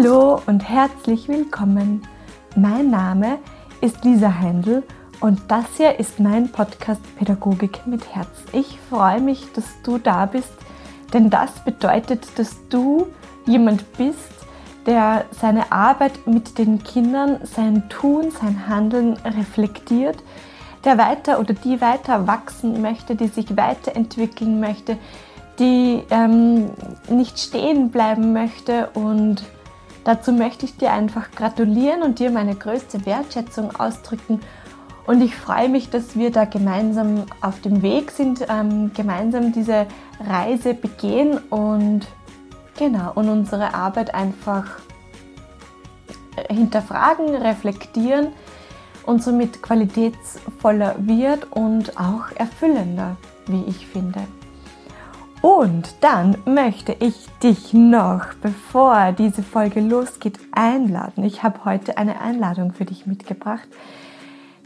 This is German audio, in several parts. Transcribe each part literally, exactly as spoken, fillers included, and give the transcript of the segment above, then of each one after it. Hallo und herzlich willkommen. Mein Name ist Lisa Händel und das hier ist mein Podcast Pädagogik mit Herz. Ich freue mich, dass du da bist, denn das bedeutet, dass du jemand bist, der seine Arbeit mit den Kindern, sein Tun, sein Handeln reflektiert, der weiter oder die weiter wachsen möchte, die sich weiterentwickeln möchte, die ähm, nicht stehen bleiben möchte, und dazu möchte ich dir einfach gratulieren und dir meine größte Wertschätzung ausdrücken. Und ich freue mich, dass wir da gemeinsam auf dem Weg sind, ähm, gemeinsam diese Reise begehen und genau und unsere Arbeit einfach hinterfragen, reflektieren und somit qualitätsvoller wird und auch erfüllender, wie ich finde. Und dann möchte ich dich noch, bevor diese Folge losgeht, einladen. Ich habe heute eine Einladung für dich mitgebracht,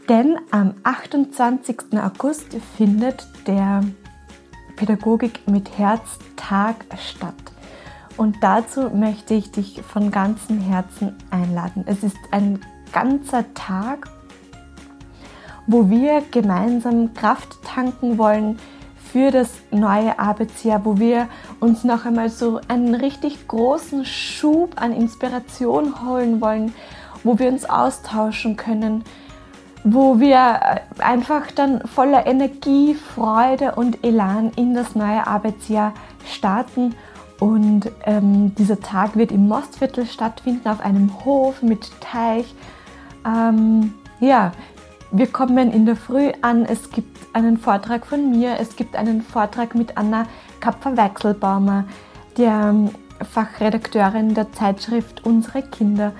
denn am achtundzwanzigsten August findet der Pädagogik mit Herz Tag statt. Und dazu möchte ich dich von ganzem Herzen einladen. Es ist ein ganzer Tag, wo wir gemeinsam Kraft tanken wollen, für das neue Arbeitsjahr, wo wir uns noch einmal so einen richtig großen Schub an Inspiration holen wollen, wo wir uns austauschen können, wo wir einfach dann voller Energie, Freude und Elan in das neue Arbeitsjahr starten. Und ähm, dieser Tag wird im Mostviertel stattfinden, auf einem Hof mit Teich. Ähm, ja, wir kommen in der Früh an, es gibt einen Vortrag von mir, es gibt einen Vortrag mit Anna Kapfer-Wechselbaumer, der Fachredakteurin der Zeitschrift Unsere Kinder.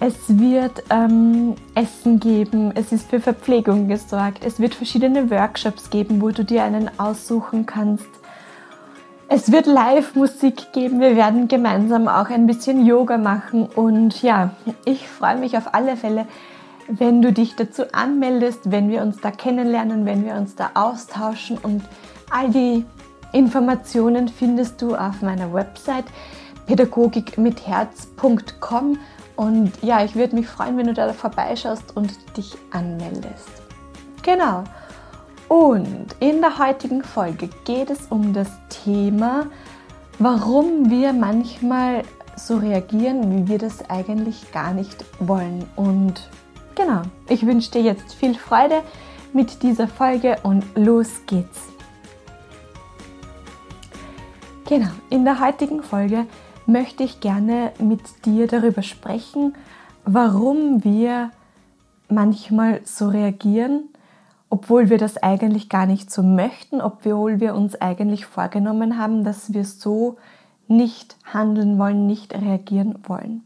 Es wird ähm, Essen geben, es ist für Verpflegung gesorgt, es wird verschiedene Workshops geben, wo du dir einen aussuchen kannst. Es wird Live-Musik geben, wir werden gemeinsam auch ein bisschen Yoga machen und ja, ich freue mich auf alle Fälle, wenn du dich dazu anmeldest, wenn wir uns da kennenlernen, wenn wir uns da austauschen, und all die Informationen findest du auf meiner Website pädagogik mit herz punkt com, und ja, ich würde mich freuen, wenn du da vorbeischaust und dich anmeldest. Genau, und in der heutigen Folge geht es um das Thema, warum wir manchmal so reagieren, wie wir das eigentlich gar nicht wollen. Und genau, ich wünsche dir jetzt viel Freude mit dieser Folge und los geht's. Genau, in der heutigen Folge möchte ich gerne mit dir darüber sprechen, warum wir manchmal so reagieren, obwohl wir das eigentlich gar nicht so möchten, obwohl wir uns eigentlich vorgenommen haben, dass wir so nicht handeln wollen, nicht reagieren wollen.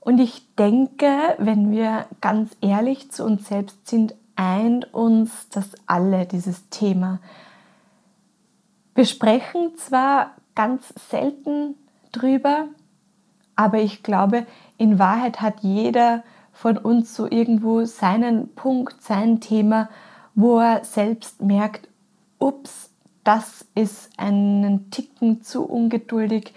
Und ich denke, wenn wir ganz ehrlich zu uns selbst sind, eint uns das alle, dieses Thema. Wir sprechen zwar ganz selten drüber, aber ich glaube, in Wahrheit hat jeder von uns so irgendwo seinen Punkt, sein Thema, wo er selbst merkt, ups, das ist einen Ticken zu ungeduldig,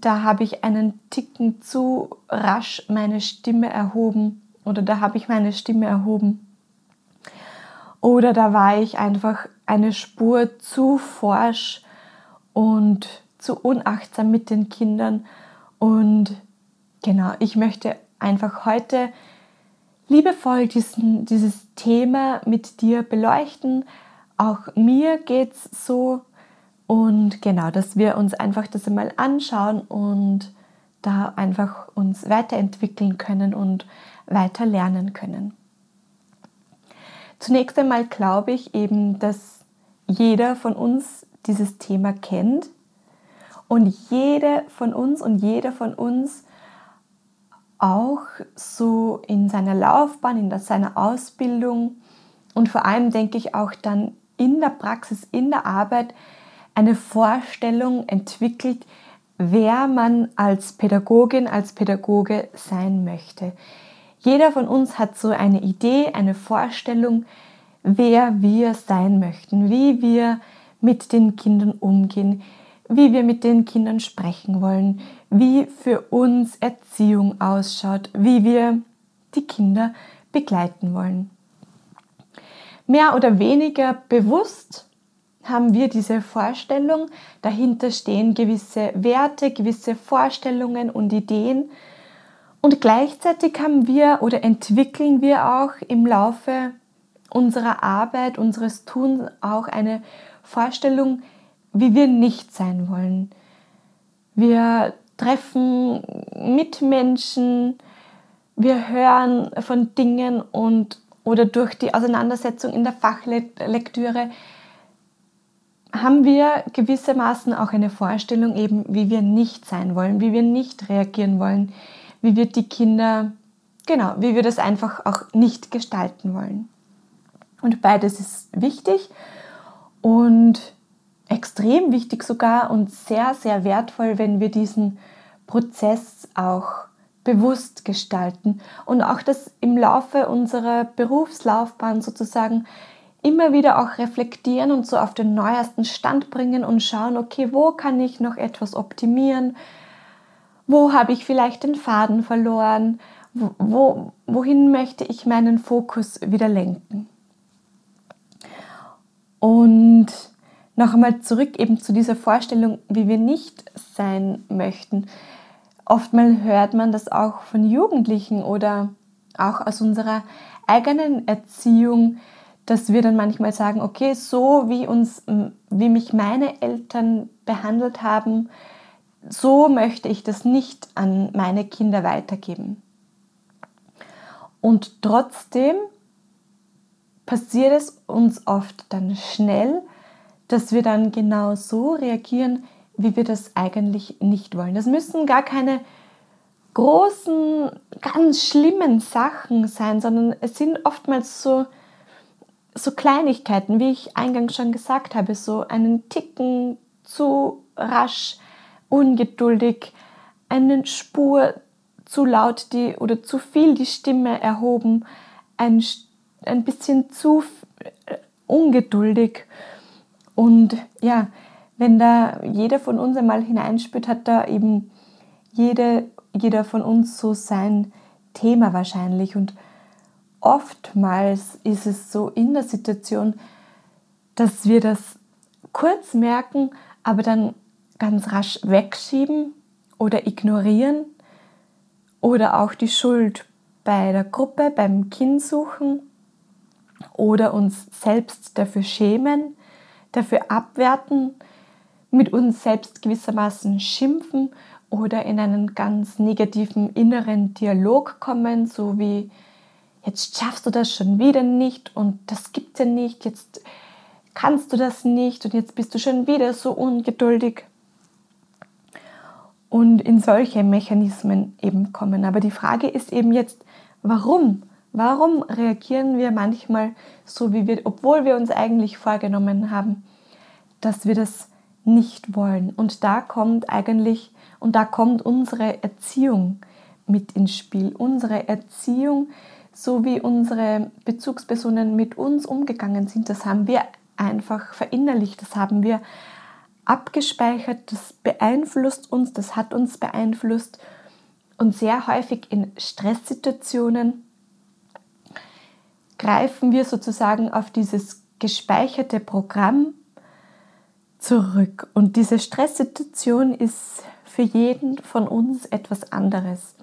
da habe ich einen Ticken zu rasch meine Stimme erhoben oder da habe ich meine Stimme erhoben. Oder da war ich einfach eine Spur zu forsch und zu unachtsam mit den Kindern. Und genau, ich möchte einfach heute liebevoll diesen, dieses Thema mit dir beleuchten. Auch mir geht es so. Und genau, dass wir uns einfach das einmal anschauen und da einfach uns weiterentwickeln können und weiter lernen können. Zunächst einmal glaube ich eben, dass jeder von uns dieses Thema kennt und jede von uns und jeder von uns auch so in seiner Laufbahn, in seiner Ausbildung und vor allem denke ich auch dann in der Praxis, in der Arbeit, eine Vorstellung entwickelt, wer man als Pädagogin, als Pädagoge sein möchte. Jeder von uns hat so eine Idee, eine Vorstellung, wer wir sein möchten, wie wir mit den Kindern umgehen, wie wir mit den Kindern sprechen wollen, wie für uns Erziehung ausschaut, wie wir die Kinder begleiten wollen. Mehr oder weniger bewusst haben wir diese Vorstellung, dahinter stehen gewisse Werte, gewisse Vorstellungen und Ideen, und gleichzeitig haben wir oder entwickeln wir auch im Laufe unserer Arbeit, unseres Tuns auch eine Vorstellung, wie wir nicht sein wollen. Wir treffen Mitmenschen, wir hören von Dingen und oder durch die Auseinandersetzung in der Fachlektüre haben wir gewissermaßen auch eine Vorstellung, eben wie wir nicht sein wollen, wie wir nicht reagieren wollen, wie wir die Kinder, genau, wie wir das einfach auch nicht gestalten wollen. Und beides ist wichtig und extrem wichtig sogar und sehr, sehr wertvoll, wenn wir diesen Prozess auch bewusst gestalten und auch das im Laufe unserer Berufslaufbahn sozusagen immer wieder auch reflektieren und so auf den neuesten Stand bringen und schauen, okay, wo kann ich noch etwas optimieren, wo habe ich vielleicht den Faden verloren, wo, wohin möchte ich meinen Fokus wieder lenken. Und noch einmal zurück eben zu dieser Vorstellung, wie wir nicht sein möchten. Oftmals hört man das auch von Jugendlichen oder auch aus unserer eigenen Erziehung, dass wir dann manchmal sagen, okay, so wie uns, wie mich meine Eltern behandelt haben, so möchte ich das nicht an meine Kinder weitergeben. Und trotzdem passiert es uns oft dann schnell, dass wir dann genau so reagieren, wie wir das eigentlich nicht wollen. Das müssen gar keine großen, ganz schlimmen Sachen sein, sondern es sind oftmals so, so Kleinigkeiten, wie ich eingangs schon gesagt habe, so einen Ticken zu rasch, ungeduldig, eine Spur zu laut die oder zu viel die Stimme erhoben, ein, ein bisschen zu ungeduldig. Und ja, wenn da jeder von uns einmal hineinspürt, hat da eben jede, jeder von uns so sein Thema wahrscheinlich. Und oftmals ist es so in der Situation, dass wir das kurz merken, aber dann ganz rasch wegschieben oder ignorieren oder auch die Schuld bei der Gruppe, beim Kind suchen oder uns selbst dafür schämen, dafür abwerten, mit uns selbst gewissermaßen schimpfen oder in einen ganz negativen inneren Dialog kommen, so wie, jetzt schaffst du das schon wieder nicht und das gibt's ja nicht, jetzt kannst du das nicht und jetzt bist du schon wieder so ungeduldig. Und in solche Mechanismen eben kommen. Aber die Frage ist eben jetzt, warum? Warum reagieren wir manchmal so, wie wir, obwohl wir uns eigentlich vorgenommen haben, dass wir das nicht wollen? Und da kommt eigentlich, und da kommt unsere Erziehung mit ins Spiel. Unsere Erziehung, so wie unsere Bezugspersonen mit uns umgegangen sind, das haben wir einfach verinnerlicht, das haben wir abgespeichert, das beeinflusst uns, das hat uns beeinflusst und sehr häufig in Stresssituationen greifen wir sozusagen auf dieses gespeicherte Programm zurück. Und diese Stresssituation ist für jeden von uns etwas anderes.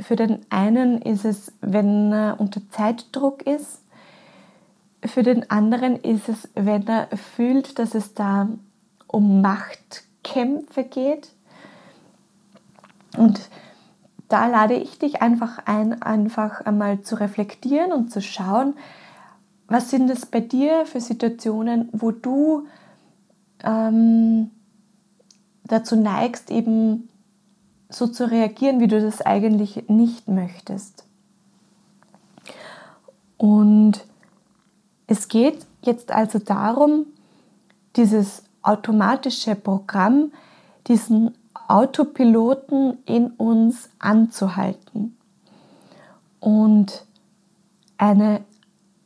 Für den einen ist es, wenn er unter Zeitdruck ist, für den anderen ist es, wenn er fühlt, dass es da um Machtkämpfe geht. Und da lade ich dich einfach ein, einfach einmal zu reflektieren und zu schauen, was sind es bei dir für Situationen, wo du ähm, dazu neigst, eben so zu reagieren, wie du das eigentlich nicht möchtest. Und es geht jetzt also darum, dieses automatische Programm, diesen Autopiloten in uns anzuhalten und eine,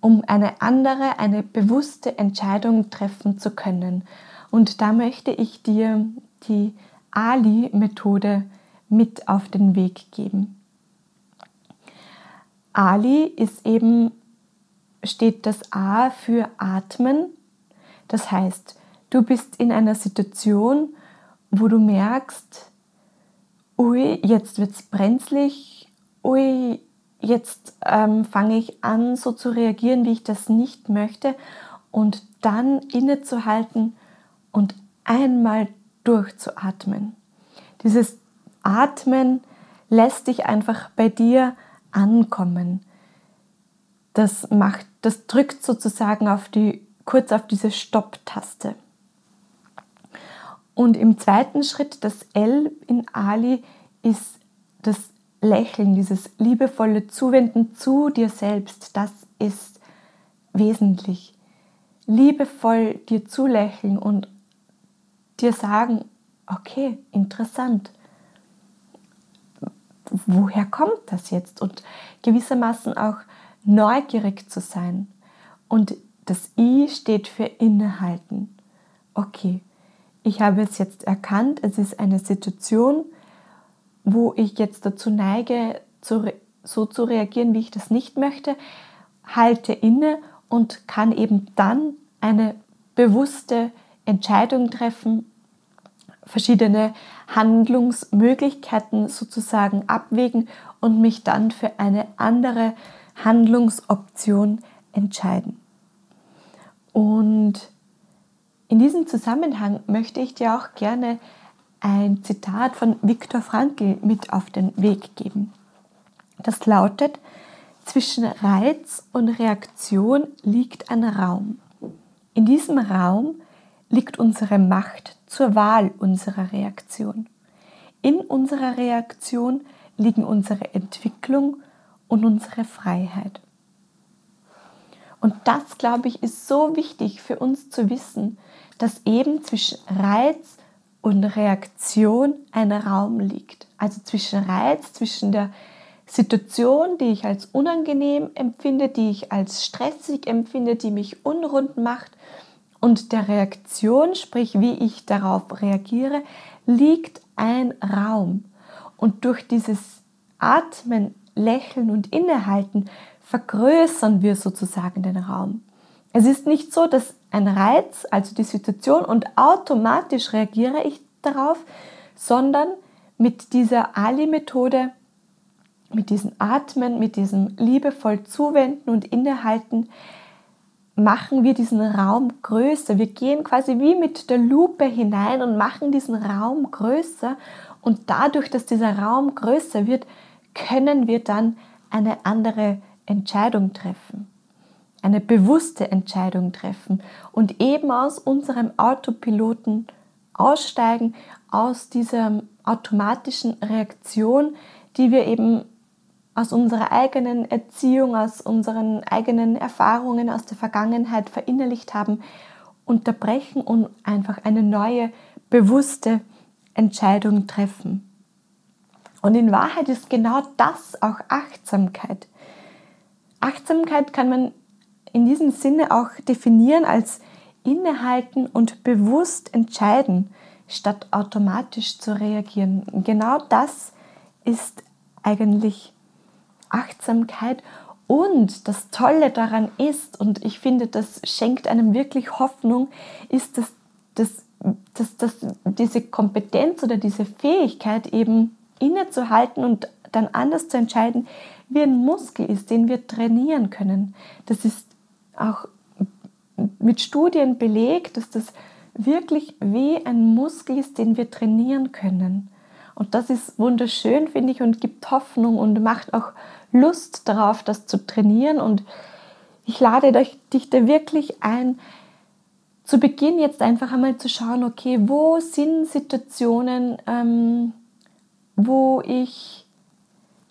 um eine andere, eine bewusste Entscheidung treffen zu können. Und da möchte ich dir die A L I-Methode mit auf den Weg geben. A L I ist eben, steht das A für Atmen. Das heißt, du bist in einer Situation, wo du merkst, ui, jetzt wird es brenzlig, ui, jetzt ähm, fange ich an, so zu reagieren, wie ich das nicht möchte, und dann innezuhalten und einmal durchzuatmen. Dieses Atmen lässt dich einfach bei dir ankommen. Das macht, das drückt sozusagen auf die, kurz auf diese Stopp-Taste. Und im zweiten Schritt, das L in A L I, ist das Lächeln, dieses liebevolle Zuwenden zu dir selbst. Das ist wesentlich. Liebevoll dir zulächeln und dir sagen, okay, interessant, woher kommt das jetzt? Und gewissermaßen auch neugierig zu sein. Und das I steht für Innehalten. Okay, ich habe es jetzt erkannt, es ist eine Situation, wo ich jetzt dazu neige, so zu reagieren, wie ich das nicht möchte, halte inne und kann eben dann eine bewusste Entscheidung treffen, verschiedene Handlungsmöglichkeiten sozusagen abwägen und mich dann für eine andere Handlungsoption entscheiden. Und in diesem Zusammenhang möchte ich dir auch gerne ein Zitat von Viktor Frankl mit auf den Weg geben. Das lautet: Zwischen Reiz und Reaktion liegt ein Raum. In diesem Raum liegt unsere Macht zur Wahl unserer Reaktion. In unserer Reaktion liegen unsere Entwicklung und unsere Freiheit. Und das, glaube ich, ist so wichtig für uns zu wissen, dass eben zwischen Reiz und Reaktion ein Raum liegt. Also zwischen Reiz, zwischen der Situation, die ich als unangenehm empfinde, die ich als stressig empfinde, die mich unrund macht, und der Reaktion, sprich wie ich darauf reagiere, liegt ein Raum. Und durch dieses Atmen, Lächeln und Innehalten vergrößern wir sozusagen den Raum. Es ist nicht so, dass ein Reiz, also die Situation, und automatisch reagiere ich darauf, sondern mit dieser A L I-Methode, mit diesem Atmen, mit diesem liebevoll Zuwenden und Innehalten, machen wir diesen Raum größer. Wir gehen quasi wie mit der Lupe hinein und machen diesen Raum größer. Und dadurch, dass dieser Raum größer wird, können wir dann eine andere Entscheidung treffen. Eine bewusste Entscheidung treffen und eben aus unserem Autopiloten aussteigen, aus dieser automatischen Reaktion, die wir eben aus unserer eigenen Erziehung, aus unseren eigenen Erfahrungen aus der Vergangenheit verinnerlicht haben, unterbrechen und einfach eine neue, bewusste Entscheidung treffen. Und in Wahrheit ist genau das auch Achtsamkeit. Achtsamkeit kann man in diesem Sinne auch definieren als innehalten und bewusst entscheiden, statt automatisch zu reagieren. Genau das ist eigentlich Achtsamkeit, und das Tolle daran ist, und ich finde, das schenkt einem wirklich Hoffnung, ist, dass, dass, dass, dass diese Kompetenz oder diese Fähigkeit eben innezuhalten und dann anders zu entscheiden, wie ein Muskel ist, den wir trainieren können. Das ist auch mit Studien belegt, dass das wirklich wie ein Muskel ist, den wir trainieren können. Und das ist wunderschön, finde ich, und gibt Hoffnung und macht auch Lust darauf, das zu trainieren. Und ich lade dich da wirklich ein, zu Beginn jetzt einfach einmal zu schauen, okay, wo sind Situationen, ähm, wo ich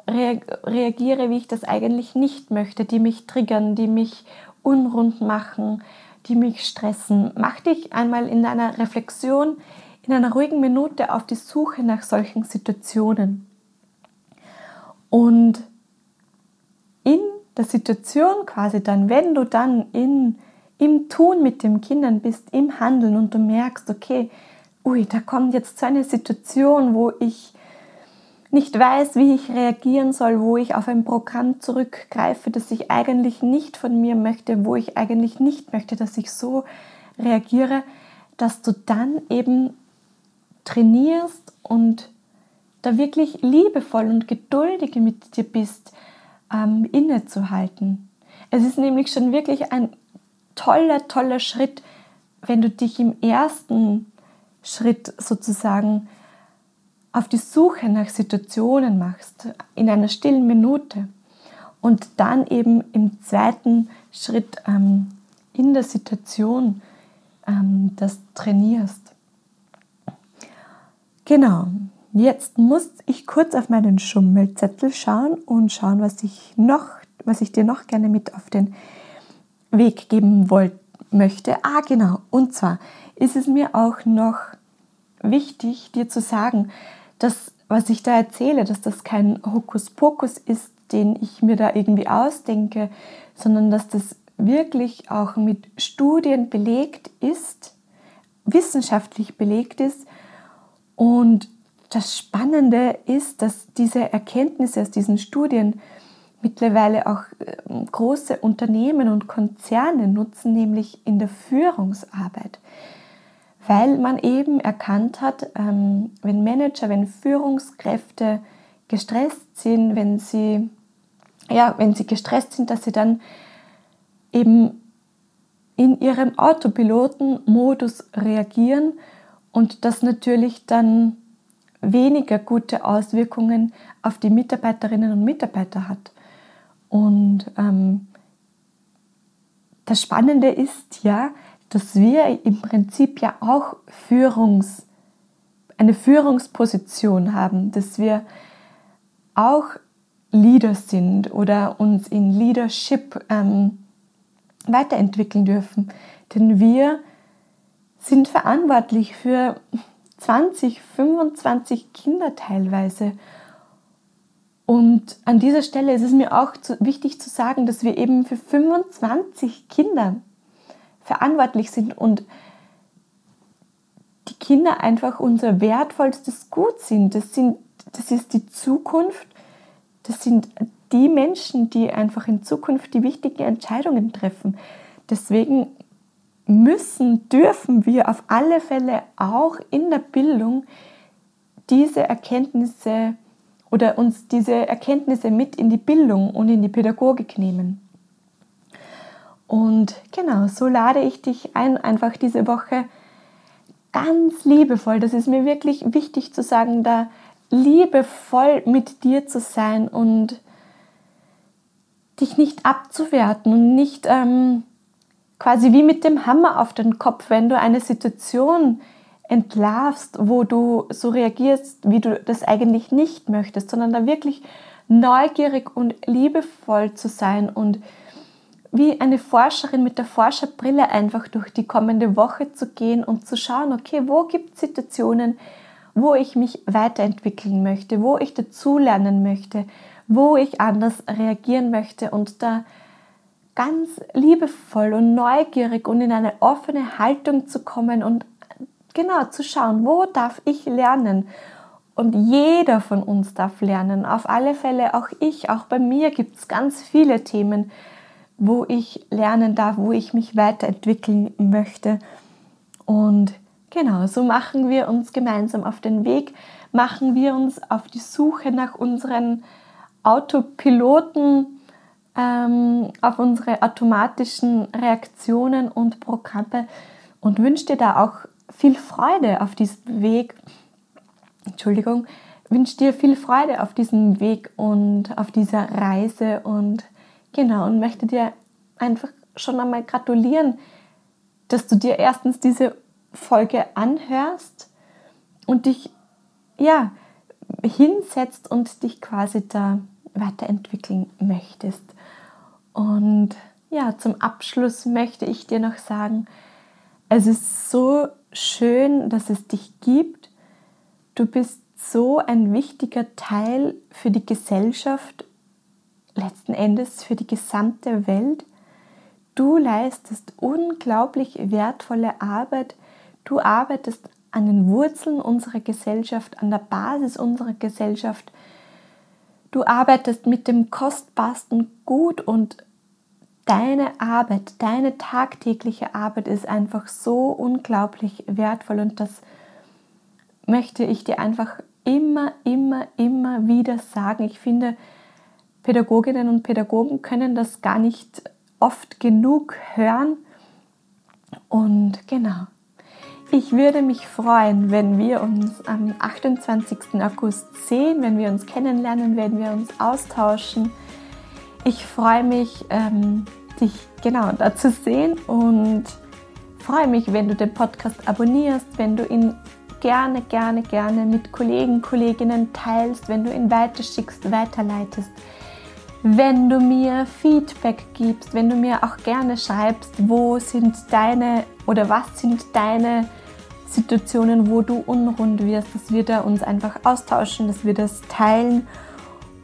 reagiere, wie ich das eigentlich nicht möchte, die mich triggern, die mich unrund machen, die mich stressen. Mach dich einmal in einer Reflexion, in einer ruhigen Minute auf die Suche nach solchen Situationen. Und in der Situation quasi dann, wenn du dann in, im Tun mit den Kindern bist, im Handeln, und du merkst, okay, ui, da kommt jetzt so eine Situation, wo ich nicht weiß, wie ich reagieren soll, wo ich auf ein Programm zurückgreife, das ich eigentlich nicht von mir möchte, wo ich eigentlich nicht möchte, dass ich so reagiere, dass du dann eben trainierst und da wirklich liebevoll und geduldig mit dir bist, ähm, innezuhalten. Es ist nämlich schon wirklich ein toller, toller Schritt, wenn du dich im ersten Schritt sozusagen auf die Suche nach Situationen machst, in einer stillen Minute und dann eben im zweiten Schritt ähm, in der Situation ähm, das trainierst. Genau, jetzt muss ich kurz auf meinen Schummelzettel schauen und schauen, was ich, noch, was ich dir noch gerne mit auf den Weg geben wollte, möchte. Ah genau, und zwar ist es mir auch noch wichtig, dir zu sagen, dass, was ich da erzähle, dass das kein Hokuspokus ist, den ich mir da irgendwie ausdenke, sondern dass das wirklich auch mit Studien belegt ist, wissenschaftlich belegt ist. Und das Spannende ist, dass diese Erkenntnisse aus diesen Studien mittlerweile auch große Unternehmen und Konzerne nutzen, nämlich in der Führungsarbeit. Weil man eben erkannt hat, wenn Manager, wenn Führungskräfte gestresst sind, wenn sie, ja, wenn sie gestresst sind, dass sie dann eben in ihrem Autopilotenmodus reagieren und das natürlich dann weniger gute Auswirkungen auf die Mitarbeiterinnen und Mitarbeiter hat. Und ähm, das Spannende ist ja, dass wir im Prinzip ja auch Führungs, eine Führungsposition haben, dass wir auch Leader sind oder uns in Leadership ähm, weiterentwickeln dürfen. Denn wir sind verantwortlich für zwanzig, fünfundzwanzig Kinder teilweise. Und an dieser Stelle ist es mir auch zu, wichtig zu sagen, dass wir eben für fünfundzwanzig Kinder verantwortlich sind und die Kinder einfach unser wertvollstes Gut sind. Das sind, das ist die Zukunft, das sind die Menschen, die einfach in Zukunft die wichtigen Entscheidungen treffen. Deswegen müssen, dürfen wir auf alle Fälle auch in der Bildung diese Erkenntnisse oder uns diese Erkenntnisse mit in die Bildung und in die Pädagogik nehmen. Und genau, so lade ich dich ein, einfach diese Woche ganz liebevoll, das ist mir wirklich wichtig zu sagen, da liebevoll mit dir zu sein und dich nicht abzuwerten und nicht ähm, quasi wie mit dem Hammer auf den Kopf, wenn du eine Situation entlarvst, wo du so reagierst, wie du das eigentlich nicht möchtest, sondern da wirklich neugierig und liebevoll zu sein und wie eine Forscherin mit der Forscherbrille einfach durch die kommende Woche zu gehen und zu schauen, okay, wo gibt es Situationen, wo ich mich weiterentwickeln möchte, wo ich dazulernen möchte, wo ich anders reagieren möchte und da ganz liebevoll und neugierig und in eine offene Haltung zu kommen und genau zu schauen, wo darf ich lernen. Und jeder von uns darf lernen, auf alle Fälle auch ich, auch bei mir gibt es ganz viele Themen, wo ich lernen darf, wo ich mich weiterentwickeln möchte. Und genau, so machen wir uns gemeinsam auf den Weg, machen wir uns auf die Suche nach unseren Autopiloten, ähm, auf unsere automatischen Reaktionen und Programme und wünsche dir da auch viel Freude auf diesem Weg. Entschuldigung, wünsche dir viel Freude auf diesem Weg und auf dieser Reise und genau, und möchte dir einfach schon einmal gratulieren, dass du dir erstens diese Folge anhörst und dich ja, hinsetzt und dich quasi da weiterentwickeln möchtest. Und ja, zum Abschluss möchte ich dir noch sagen, es ist so schön, dass es dich gibt. Du bist so ein wichtiger Teil für die Gesellschaft, letzten Endes für die gesamte Welt. Du leistest unglaublich wertvolle Arbeit. Du arbeitest an den Wurzeln unserer Gesellschaft, an der Basis unserer Gesellschaft. Du arbeitest mit dem kostbarsten Gut und deine Arbeit, deine tagtägliche Arbeit ist einfach so unglaublich wertvoll und das möchte ich dir einfach immer, immer, immer wieder sagen. Ich finde, Pädagoginnen und Pädagogen können das gar nicht oft genug hören. Und genau, ich würde mich freuen, wenn wir uns am achtundzwanzigsten August sehen, wenn wir uns kennenlernen, wenn wir uns austauschen. Ich freue mich, ähm, dich genau da zu sehen und freue mich, wenn du den Podcast abonnierst, wenn du ihn gerne, gerne, gerne mit Kollegen, Kolleginnen teilst, wenn du ihn weiterschickst, weiterleitest. Wenn du mir Feedback gibst, wenn du mir auch gerne schreibst, wo sind deine oder was sind deine Situationen, wo du unrund wirst, dass wir da uns einfach austauschen, dass wir das teilen.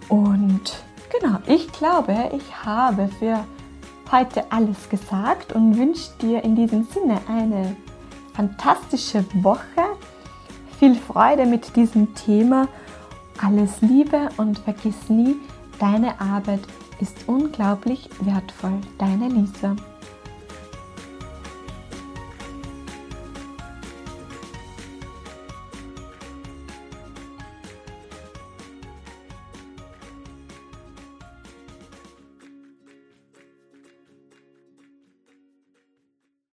Und genau, ich glaube, ich habe für heute alles gesagt und wünsche dir in diesem Sinne eine fantastische Woche. Viel Freude mit diesem Thema. Alles Liebe und vergiss nie, deine Arbeit ist unglaublich wertvoll. Deine Lisa.